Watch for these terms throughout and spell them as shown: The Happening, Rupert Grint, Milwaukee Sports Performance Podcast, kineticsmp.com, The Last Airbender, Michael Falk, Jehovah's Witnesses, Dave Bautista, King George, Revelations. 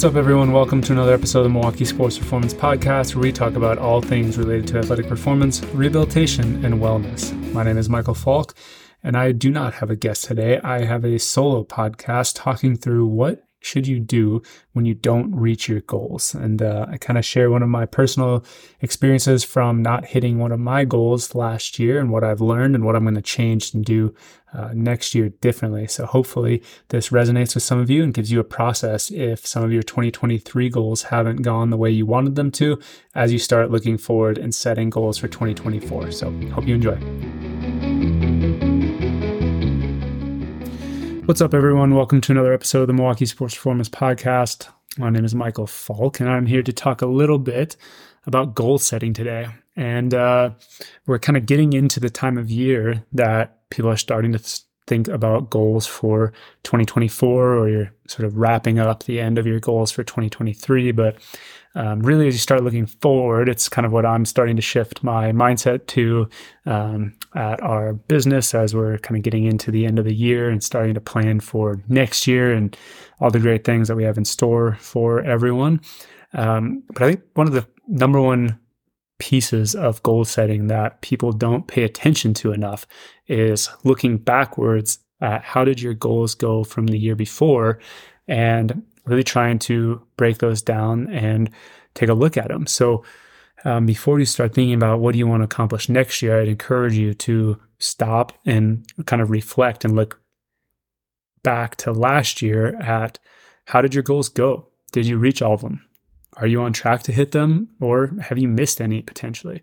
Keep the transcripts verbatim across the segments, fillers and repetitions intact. What's up, everyone? Welcome to another episode of the Milwaukee Sports Performance Podcast, where we talk about all things related to athletic performance, rehabilitation, and wellness. My name is Michael Falk, and I do not have a guest today. I have a solo podcast talking through what should you do when you don't reach your goals. And uh, I kind of share one of my personal experiences from not hitting one of my goals last year and what I've learned and what I'm going to change and do uh, next year differently. So hopefully this resonates with some of you and gives you a process if some of your twenty twenty-three goals haven't gone the way you wanted them to as you start looking forward and setting goals for twenty twenty-four. So hope you enjoy. What's up, everyone? Welcome to another episode of the Milwaukee Sports Performance Podcast. My name is Michael Falk, and I'm here to talk a little bit about goal setting today. And uh, we're kind of getting into the time of year that people are starting to think about goals for twenty twenty-four, or you're sort of wrapping up the end of your goals for twenty twenty-three. But um, really, as you start looking forward, it's kind of what I'm starting to shift my mindset to um, at our business as we're kind of getting into the end of the year and starting to plan for next year and all the great things that we have in store for everyone. Um, but I think one of the number one pieces of goal setting that people don't pay attention to enough is looking backwards at how did your goals go from the year before, and really trying to break those down and take a look at them. So um, before you start thinking about what do you want to accomplish next year, I'd encourage you to stop and kind of reflect and look back to last year at how did your goals go? Did you reach all of them? Are you on track to hit them, or have you missed any potentially?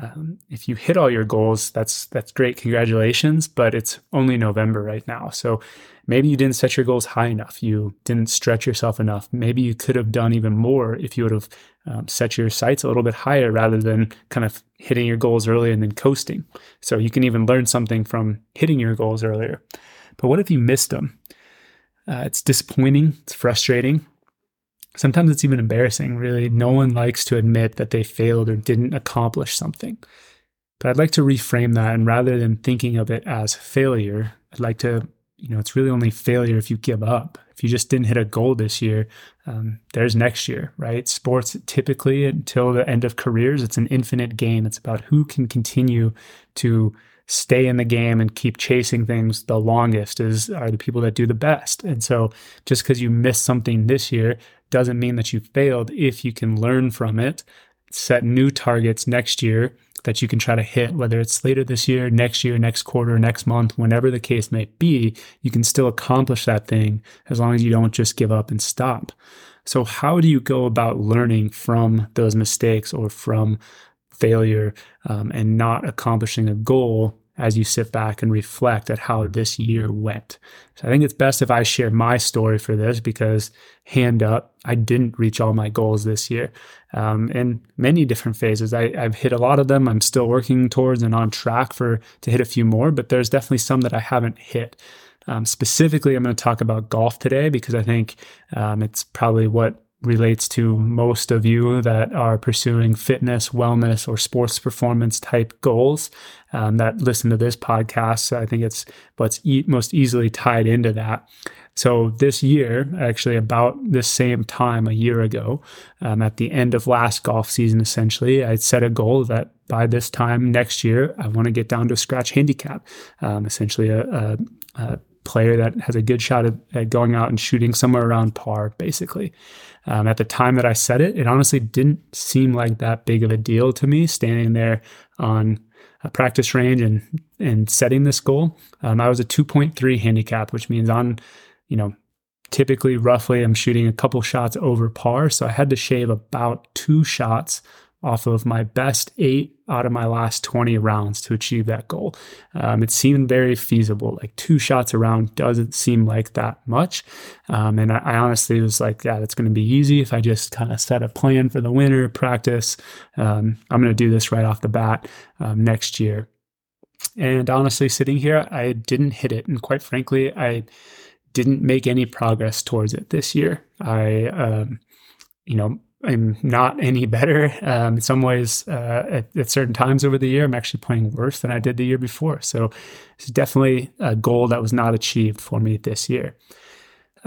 Um, if you hit all your goals, that's that's great. Congratulations, but it's only November right now. So maybe you didn't set your goals high enough. You didn't stretch yourself enough. Maybe you could have done even more if you would have um, set your sights a little bit higher rather than kind of hitting your goals early and then coasting. So you can even learn something from hitting your goals earlier. But what if you missed them? Uh, it's disappointing. It's frustrating. Sometimes it's even embarrassing, really. No one likes to admit that they failed or didn't accomplish something. But I'd like to reframe that, and rather than thinking of it as failure, I'd like to, you know, it's really only failure if you give up. If you just didn't hit a goal this year, um, there's next year, right? Sports typically, until the end of careers, it's an infinite game. It's about who can continue to stay in the game and keep chasing things the longest is are the people that do the best. And so just because you missed something this year doesn't mean that you failed if you can learn from it, set new targets next year that you can try to hit, whether it's later this year, next year, next quarter, next month, whenever the case may be. You can still accomplish that thing as long as you don't just give up and stop. So how do you go about learning from those mistakes or from failure um, and not accomplishing a goal as you sit back and reflect at how this year went? So I think it's best if I share my story for this, because hand up, I didn't reach all my goals this year um, in many different phases. I, I've hit a lot of them. I'm still working towards and on track for to hit a few more, but there's definitely some that I haven't hit. Um, specifically, I'm going to talk about golf today, because I think um, it's probably what relates to most of you that are pursuing fitness, wellness, or sports performance type goals um, that listen to this podcast. So I think it's what's e- most easily tied into that. So this year, actually about this same time a year ago, um, at the end of last golf season, essentially, I set a goal that by this time next year, I want to get down to a scratch handicap, um, essentially a, a, a player that has a good shot at going out and shooting somewhere around par, basically. Um, at the time that I said it, it honestly didn't seem like that big of a deal to me, standing there on a practice range and and setting this goal. Um, I was a two point three handicap, which means on, you know, typically roughly I'm shooting a couple shots over par. So I had to shave about two shots off of my best eight out of my last twenty rounds to achieve that goal. Um, it seemed very feasible. Like two shots a round doesn't seem like that much. Um, and I, I honestly was like, yeah, that's going to be easy if I just kind of set a plan for the winter practice. Um, I'm going to do this right off the bat um, next year. And honestly, sitting here, I didn't hit it. And quite frankly, I didn't make any progress towards it this year. I, um, you know, I'm not any better. Um, in some ways, uh, at, at certain times over the year, I'm actually playing worse than I did the year before. So it's definitely a goal that was not achieved for me this year.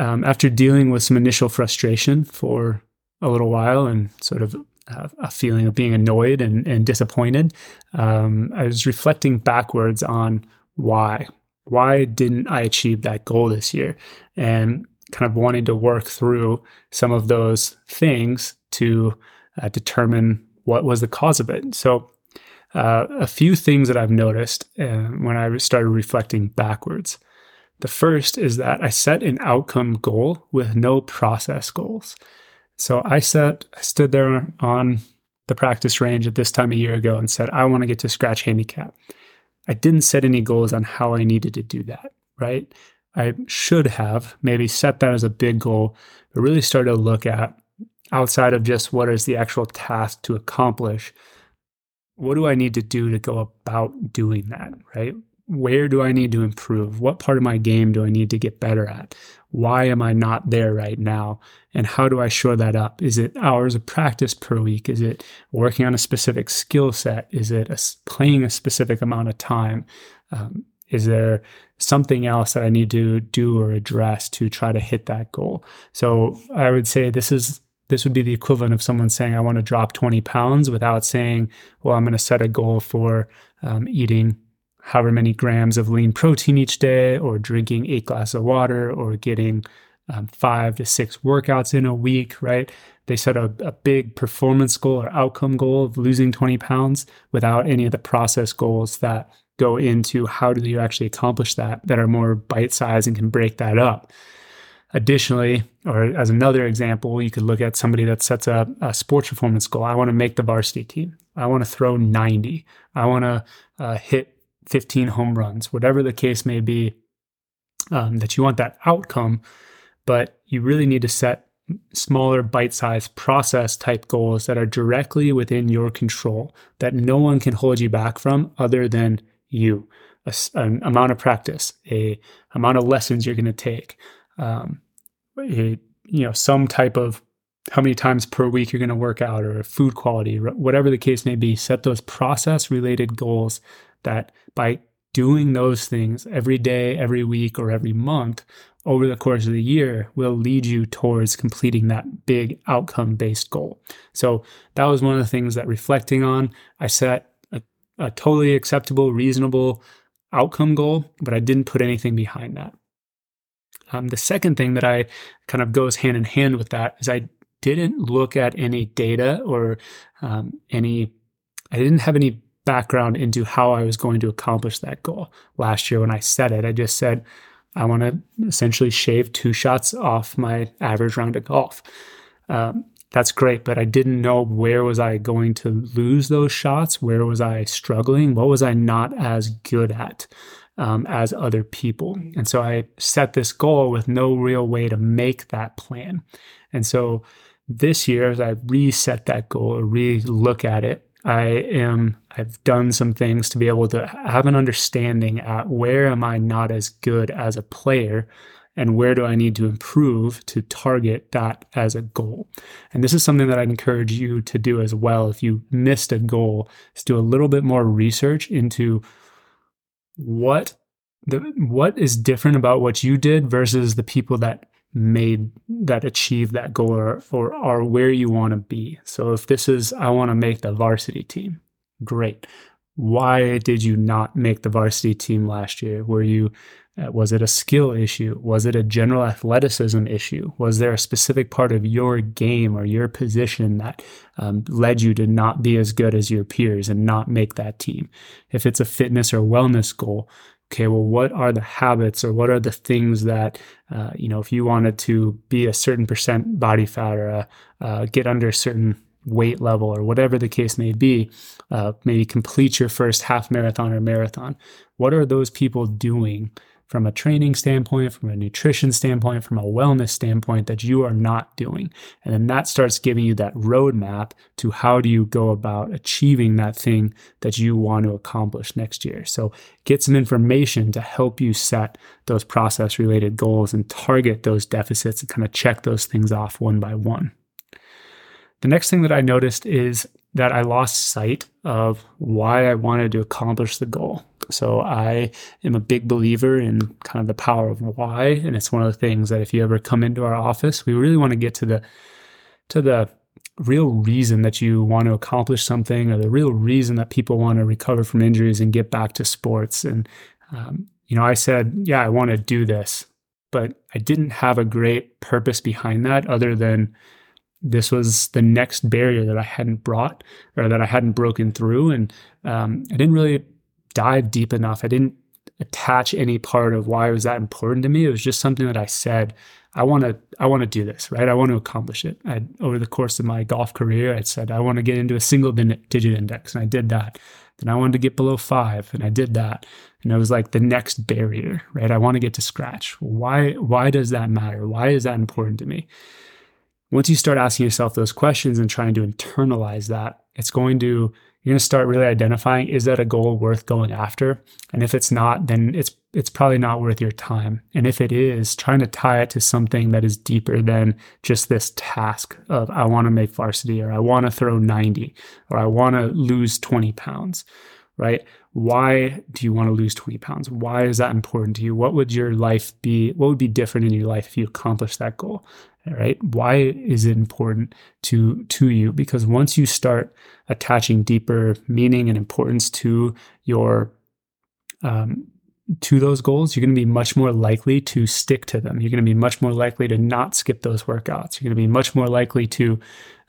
um, after dealing with some initial frustration for a little while and sort of uh, a feeling of being annoyed and, and disappointed, um, I was reflecting backwards on why. Why didn't I achieve that goal this year? And kind of wanting to work through some of those things to uh, determine what was the cause of it. So uh, a few things that I've noticed uh, when I started reflecting backwards. The first is that I set an outcome goal with no process goals. So I set, I stood there on the practice range at this time a year ago and said, I want to get to scratch handicap. I didn't set any goals on how I needed to do that, right? I should have maybe set that as a big goal, but really started to look at outside of just what is the actual task to accomplish, what do I need to do to go about doing that, right? Where do I need to improve? What part of my game do I need to get better at? Why am I not there right now? And how do I shore that up? Is it hours of practice per week? Is it working on a specific skill set? Is it a, playing a specific amount of time? Um, is there something else that I need to do or address to try to hit that goal? So I would say this is this would be the equivalent of someone saying, I want to drop twenty pounds without saying, well, I'm going to set a goal for um, eating however many grams of lean protein each day, or drinking eight glasses of water, or getting um, five to six workouts in a week, right? They set a, a big performance goal or outcome goal of losing twenty pounds without any of the process goals that go into how do you actually accomplish that, that are more bite-sized and can break that up. Additionally, or as another example, you could look at somebody that sets a, a sports performance goal. I want to make the varsity team. I want to throw ninety. I want to uh, hit fifteen home runs, whatever the case may be, um, that you want that outcome, but you really need to set smaller bite-sized process type goals that are directly within your control, that no one can hold you back from other than you. A, an amount of practice, a amount of lessons you're going to take, um, a, you know, some type of how many times per week you're going to work out, or food quality, whatever the case may be. Set those process related goals that by doing those things every day, every week, or every month over the course of the year will lead you towards completing that big outcome-based goal. So that was one of the things that reflecting on, I set a, a totally acceptable, reasonable outcome goal, but I didn't put anything behind that. Um, the second thing that I kind of goes hand in hand with that is I didn't look at any data or um, any, I didn't have any background into how I was going to accomplish that goal. Last year when I set it, I just said, I want to essentially shave two shots off my average round of golf. Um, that's great, but I didn't know where was I going to lose those shots? Where was I struggling? What was I not as good at um, as other people? And so I set this goal with no real way to make that plan. And so this year, as I reset that goal or re-look at it, I am, I've done some things to be able to have an understanding at where am I not as good as a player and where do I need to improve to target that as a goal. And this is something that I'd encourage you to do as well. If you missed a goal, is do a little bit more research into what the, what is different about what you did versus the people that made that achieve that goal or, or are where you want to be. So if this is, I want to make the varsity team, great. Why did you not make the varsity team last year? Were you, was it a skill issue? Was it a general athleticism issue? Was there a specific part of your game or your position that um, led you to not be as good as your peers and not make that team? If it's a fitness or wellness goal, okay, well, what are the habits or what are the things that, uh, you know, if you wanted to be a certain percent body fat or uh, uh, get under a certain weight level or whatever the case may be, uh, maybe complete your first half marathon or marathon. What are those people doing from a training standpoint, from a nutrition standpoint, from a wellness standpoint that you are not doing? And then that starts giving you that roadmap to how do you go about achieving that thing that you want to accomplish next year. So get some information to help you set those process-related goals and target those deficits and kind of check those things off one by one. The next thing that I noticed is that I lost sight of why I wanted to accomplish the goal. So I am a big believer in kind of the power of why. And it's one of the things that if you ever come into our office, we really want to get to the to the real reason that you want to accomplish something, or the real reason that people want to recover from injuries and get back to sports. And, um, you know, I said, yeah, I want to do this, but I didn't have a great purpose behind that, other than this was the next barrier that I hadn't brought or that I hadn't broken through. And um, I didn't really dive deep enough. I didn't attach any part of why it was that important to me. It was just something that I said, I want to, I want to do this, right? I want to accomplish it. I, over the course of my golf career, I said, I want to get into a single digit index. And I did that. Then I wanted to get below five. And I did that. And it was like the next barrier, right? I want to get to scratch. Why, why does that matter? Why is that important to me? Once you start asking yourself those questions and trying to internalize that, it's going to, you're going to start really identifying, is that a goal worth going after? And if it's not, then it's it's probably not worth your time. And if it is, trying to tie it to something that is deeper than just this task of, I want to make varsity, or I want to throw ninety, or I want to lose twenty pounds, right? Why do you want to lose twenty pounds? Why is that important to you? What would your life be? What would be different in your life if you accomplished that goal? All right. Why is it important to, to you? Because once you start attaching deeper meaning and importance to your, um, to those goals, you're going to be much more likely to stick to them. You're going to be much more likely to not skip those workouts. You're going to be much more likely to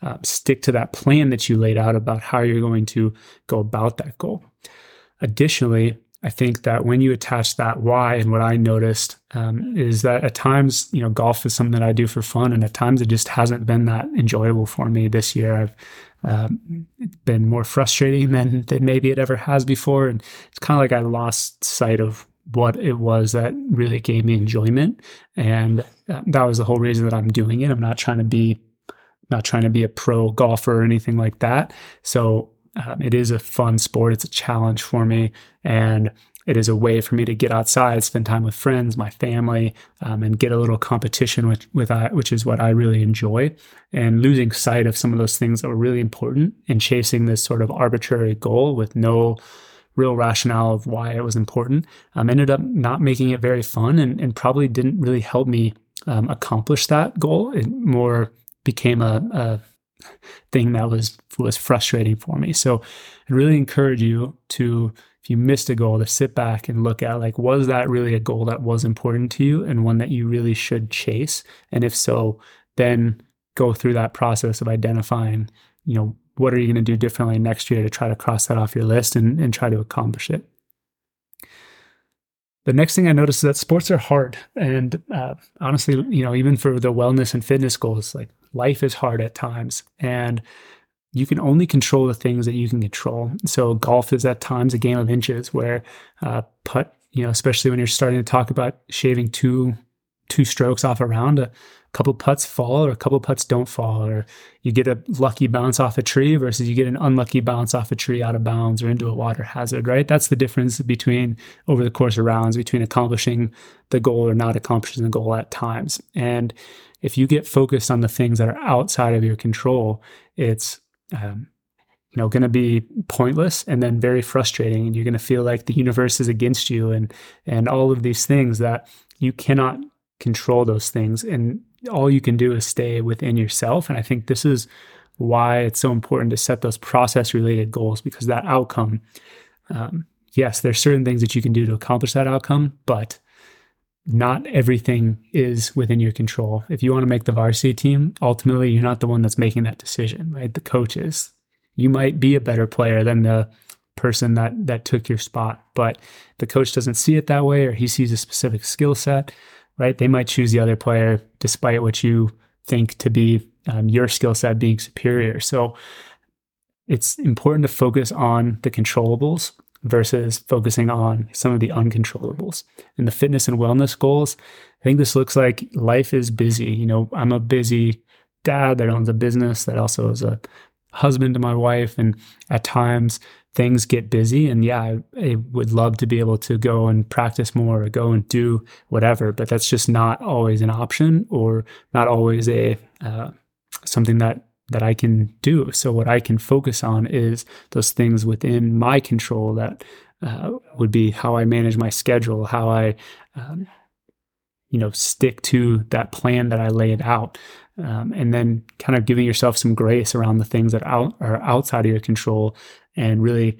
uh, stick to that plan that you laid out about how you're going to go about that goal. Additionally, I think that when you attach that why, and what I noticed um, is that at times, you know, golf is something that I do for fun, and at times it just hasn't been that enjoyable for me this year. I've um, it's been more frustrating than, than maybe it ever has before, and it's kind of like I lost sight of what it was that really gave me enjoyment, and that was the whole reason that I'm doing it. I'm not trying to be, not trying to be a pro golfer or anything like that. So. Um, it is a fun sport. It's a challenge for me, and it is a way for me to get outside, spend time with friends, my family, um, and get a little competition, which, with, uh, which is what I really enjoy. And losing sight of some of those things that were really important, and chasing this sort of arbitrary goal with no real rationale of why it was important, um, ended up not making it very fun, and, and probably didn't really help me um, accomplish that goal. It more became a... a thing that was was frustrating for me. So I really encourage you to, if you missed a goal, to sit back and look at, like, was that really a goal that was important to you and one that you really should chase? And if so, then go through that process of identifying, you know, what are you going to do differently next year to try to cross that off your list and, and try to accomplish it. The next thing I noticed is that sports are hard. And uh, honestly, you know, even for the wellness and fitness goals, like, life is hard at times, and you can only control the things that you can control. So golf is at times a game of inches, where uh, putt, you know, especially when you're starting to talk about shaving two two strokes off a round, a couple putts fall or a couple putts don't fall, or you get a lucky bounce off a tree versus you get an unlucky bounce off a tree out of bounds or into a water hazard, right? That's the difference between, over the course of rounds, between accomplishing the goal or not accomplishing the goal at times. And if you get focused on the things that are outside of your control, it's um, you know, going to be pointless and then very frustrating, and you're going to feel like the universe is against you, and and all of these things that you cannot control those things, and all you can do is stay within yourself. And I think this is why it's so important to set those process-related goals, because that outcome, um, yes, there's certain things that you can do to accomplish that outcome, but not everything is within your control. If you want to make the varsity team, ultimately you're not the one that's making that decision, right? The coach is. You might be a better player than the person that that took your spot, but the coach doesn't see it that way, or he sees a specific skill set, right? They might choose the other player despite what you think to be um, your skill set being superior. So it's important to focus on the controllables versus focusing on some of the uncontrollables. And the fitness and wellness goals, I think this looks like life is busy. You know, I'm a busy dad that owns a business, that also is a husband to my wife, and at times things get busy. And yeah, I, I would love to be able to go and practice more or go and do whatever, but that's just not always an option, or not always a uh, something that that I can do. So what I can focus on is those things within my control that uh, would be how I manage my schedule, how I, um, you know, stick to that plan that I laid out. Um, and then kind of giving yourself some grace around the things that out, are outside of your control, and really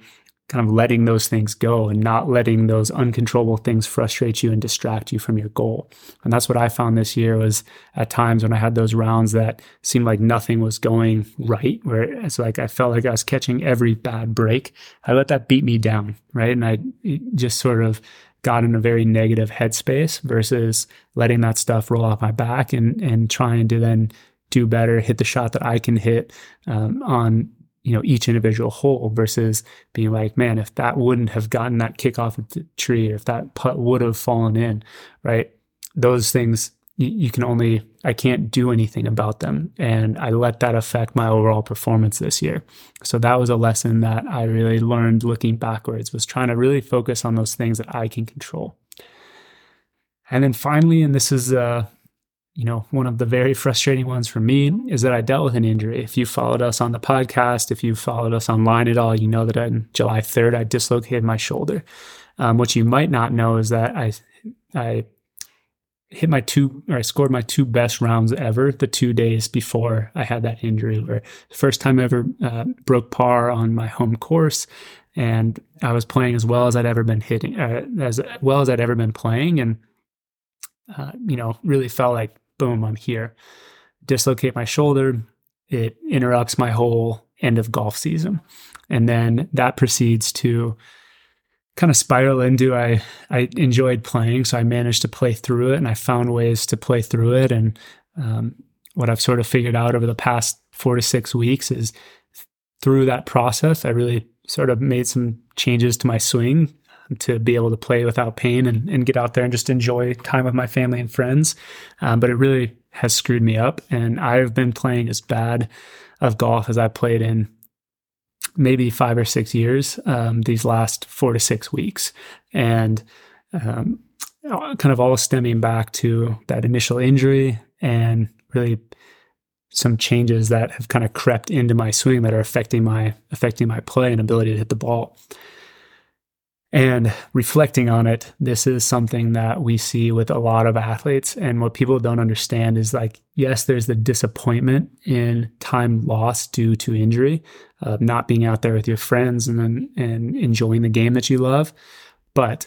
kind of letting those things go and not letting those uncontrollable things frustrate you and distract you from your goal. And that's what I found this year, was at times when I had those rounds that seemed like nothing was going right, where it's like I felt like I was catching every bad break. I let that beat me down, right? And I just sort of got in a very negative headspace versus letting that stuff roll off my back and and trying to then do better, hit the shot that I can hit um, on you know, each individual hole, versus being like, man, if that wouldn't have gotten that kick off the tree, or if that putt would have fallen in, right? Those things you, you can only, I can't do anything about them. And I let that affect my overall performance this year. So that was a lesson that I really learned looking backwards, was trying to really focus on those things that I can control. And then finally, and this is, uh, you know, one of the very frustrating ones for me, is that I dealt with an injury. If you followed us on the podcast, if you followed us online at all, you know that on July third, I dislocated my shoulder. Um, what you might not know is that I, I hit my two, or I scored my two best rounds ever the two days before I had that injury, where the first time I ever uh, broke par on my home course. And I was playing as well as I'd ever been hitting, uh, as well as I'd ever been playing. And, uh, you know, really felt like, boom, I'm here. Dislocate my shoulder. It interrupts my whole end of golf season. And then that proceeds to kind of spiral into, I, I enjoyed playing, so I managed to play through it, and I found ways to play through it. And um, what I've sort of figured out over the past four to six weeks is through that process, I really sort of made some changes to my swing to be able to play without pain and, and get out there and just enjoy time with my family and friends. Um, but it really has screwed me up. And I've been playing as bad of golf as I played in maybe five or six years, um, these last four to six weeks. And um, kind of all stemming back to that initial injury, and really some changes that have kind of crept into my swing that are affecting my affecting my play and ability to hit the ball. And reflecting on it, this is something that we see with a lot of athletes. And what people don't understand is, like, yes, there's the disappointment in time lost due to injury, of uh, not being out there with your friends and then, and enjoying the game that you love. But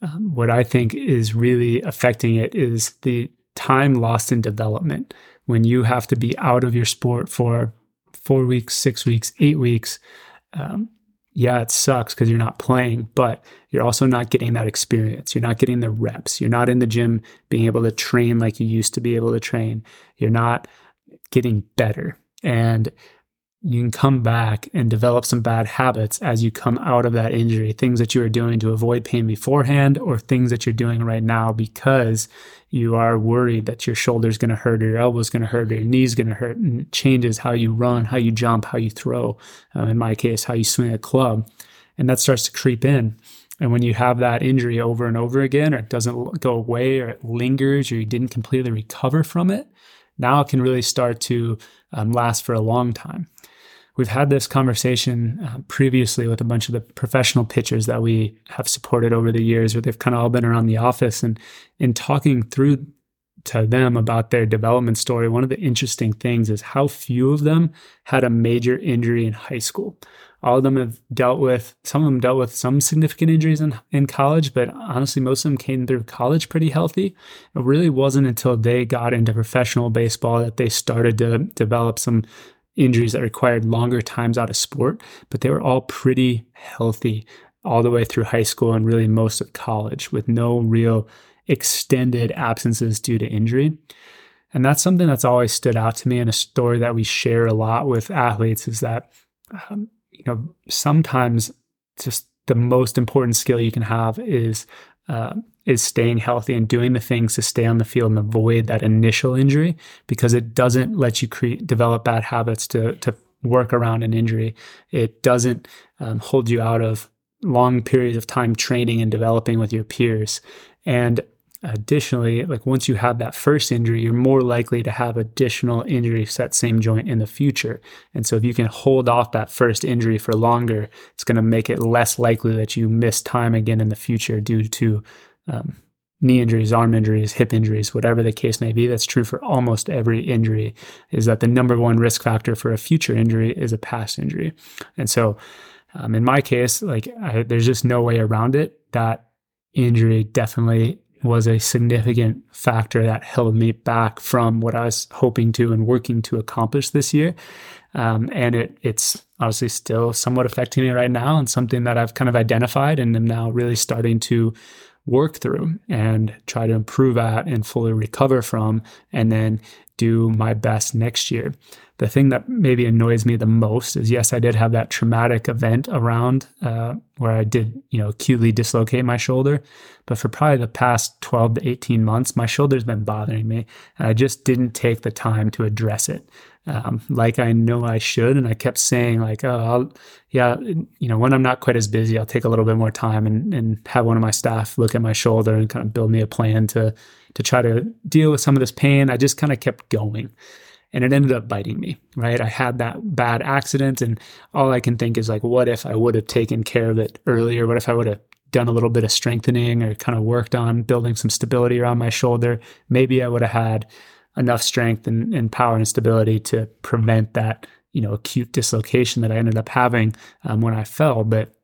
um, what I think is really affecting it is the time lost in development. When you have to be out of your sport for four weeks, six weeks, eight weeks, um, yeah, it sucks because you're not playing, but you're also not getting that experience. You're not getting the reps. You're not in the gym being able to train like you used to be able to train. You're not getting better. And you can come back and develop some bad habits as you come out of that injury, things that you were doing to avoid pain beforehand, or things that you're doing right now because you are worried that your shoulder's going to hurt, or your elbow's going to hurt, or your knee's going to hurt. And it changes how you run, how you jump, how you throw, um, in my case, how you swing a club. And that starts to creep in. And when you have that injury over and over again, or it doesn't go away, or it lingers, or you didn't completely recover from it, now it can really start to um, last for a long time. We've had this conversation uh, previously with a bunch of the professional pitchers that we have supported over the years, where they've kind of all been around the office, and in talking through to them about their development story, one of the interesting things is how few of them had a major injury in high school. All of them have dealt with, some of them dealt with some significant injuries in, in college, but honestly, most of them came through college pretty healthy. It really wasn't until they got into professional baseball that they started to develop some injuries that required longer times out of sport, but they were all pretty healthy all the way through high school and really most of college, with no real extended absences due to injury. And that's something that's always stood out to me, and a story that we share a lot with athletes is that, um, you know, sometimes just the most important skill you can have is uh, is staying healthy and doing the things to stay on the field and avoid that initial injury, because it doesn't let you create, develop bad habits to to work around an injury. It doesn't um, hold you out of long periods of time training and developing with your peers. And Additionally, like once you have that first injury, you're more likely to have additional injuries to that same joint in the future. And so if you can hold off that first injury for longer, it's going to make it less likely that you miss time again in the future due to um, knee injuries, arm injuries, hip injuries, whatever the case may be. That's true for almost every injury, is that the number one risk factor for a future injury is a past injury. And so um, in my case, like I, there's just no way around it. That injury definitely was a significant factor that held me back from what I was hoping to and working to accomplish this year. Um, and it it's obviously still somewhat affecting me right now, and something that I've kind of identified and am now really starting to work through and try to improve at and fully recover from, and then do my best next year. The thing that maybe annoys me the most is, yes, I did have that traumatic event around uh, where I did, you know, acutely dislocate my shoulder, but for probably the past twelve to eighteen months, my shoulder's been bothering me, and I just didn't take the time to address it. Um, like I know I should. And I kept saying like, oh, I'll, yeah, you know, when I'm not quite as busy, I'll take a little bit more time and, and have one of my staff look at my shoulder and kind of build me a plan to, to try to deal with some of this pain. I just kind of kept going, and it ended up biting me, right? I had that bad accident, and all I can think is like, what if I would have taken care of it earlier? What if I would have done a little bit of strengthening or kind of worked on building some stability around my shoulder? Maybe I would have had enough strength and, and power and stability to prevent that, you know, acute dislocation that I ended up having um, when I fell. But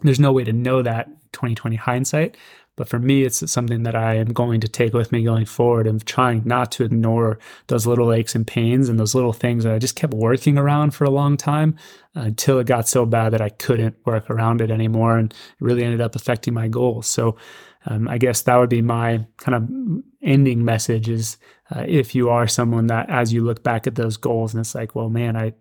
there's no way to know that twenty twenty hindsight. But for me, it's something that I am going to take with me going forward, and trying not to ignore those little aches and pains and those little things that I just kept working around for a long time uh, until it got so bad that I couldn't work around it anymore, and it really ended up affecting my goals. So um, I guess that would be my kind of ending message is, Uh, if you are someone that, as you look back at those goals and it's like, well, man, I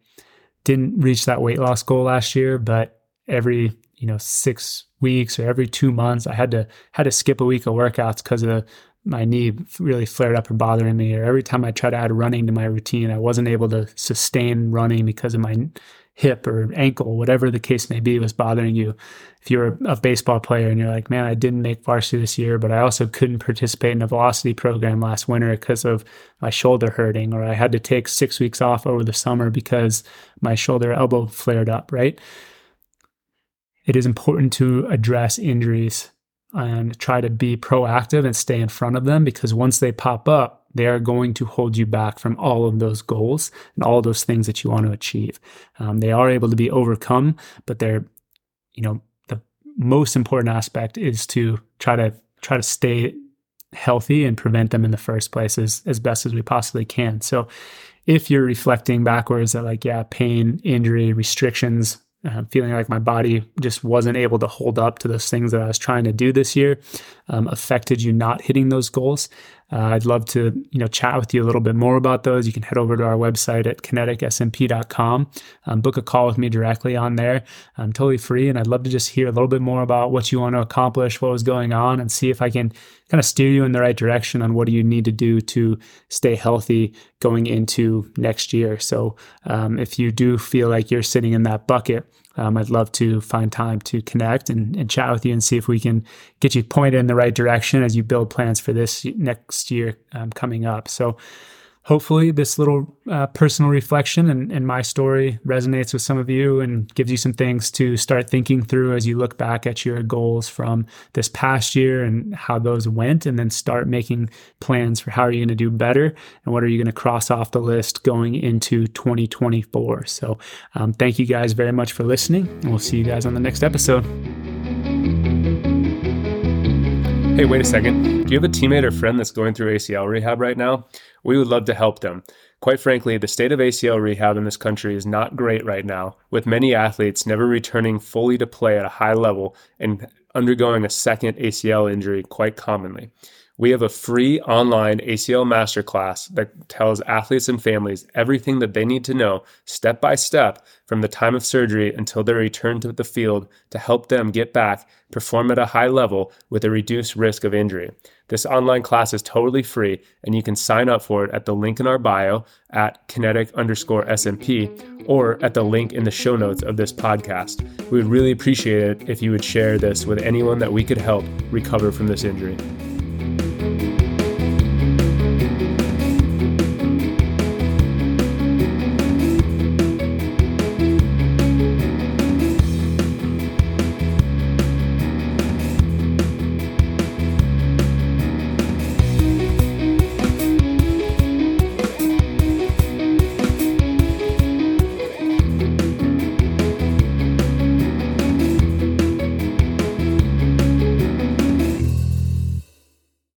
didn't reach that weight loss goal last year, but every, you know, six weeks or every two months, I had to, had to skip a week of workouts because of the, my knee really flared up and bothering me. Or every time I tried to add running to my routine, I wasn't able to sustain running because of my hip or ankle, whatever the case may be, was bothering you. If you're a baseball player and you're like, man, I didn't make varsity this year, but I also couldn't participate in a velocity program last winter because of my shoulder hurting, or I had to take six weeks off over the summer because my shoulder elbow flared up, right? It is important to address injuries and try to be proactive and stay in front of them, because once they pop up, they are going to hold you back from all of those goals and all of those things that you want to achieve. Um, they are able to be overcome, but they're, you know, the most important aspect is to try to try to stay healthy and prevent them in the first place as, as best as we possibly can. So if you're reflecting backwards at like, yeah, pain, injury, restrictions, Uh, feeling like my body just wasn't able to hold up to those things that I was trying to do this year, um, affected you not hitting those goals. Uh, I'd love to, you know, chat with you a little bit more about those. You can head over to our website at kinetic s m p dot com, um, book a call with me directly on there. I'm totally free, and I'd love to just hear a little bit more about what you want to accomplish, what was going on, and see if I can kind of steer you in the right direction on what do you need to do to stay healthy going into next year. So um, if you do feel like you're sitting in that bucket, Um, I'd love to find time to connect and, and chat with you and see if we can get you pointed in the right direction as you build plans for this next year um, coming up. So hopefully this little uh, personal reflection and, and my story resonates with some of you and gives you some things to start thinking through as you look back at your goals from this past year and how those went, and then start making plans for how are you going to do better and what are you going to cross off the list going into twenty twenty-four. So um, thank you guys very much for listening, and we'll see you guys on the next episode. Hey, wait a second. Do you have a teammate or friend that's going through A C L rehab right now? We would love to help them. Quite frankly, the state of A C L rehab in this country is not great right now, with many athletes never returning fully to play at a high level and undergoing a second A C L injury quite commonly. We have a free online A C L masterclass that tells athletes and families everything that they need to know step by step from the time of surgery until their return to the field to help them get back, perform at a high level with a reduced risk of injury. This online class is totally free, and you can sign up for it at the link in our bio at kinetic underscore S M P or at the link in the show notes of this podcast. We would really appreciate it if you would share this with anyone that we could help recover from this injury.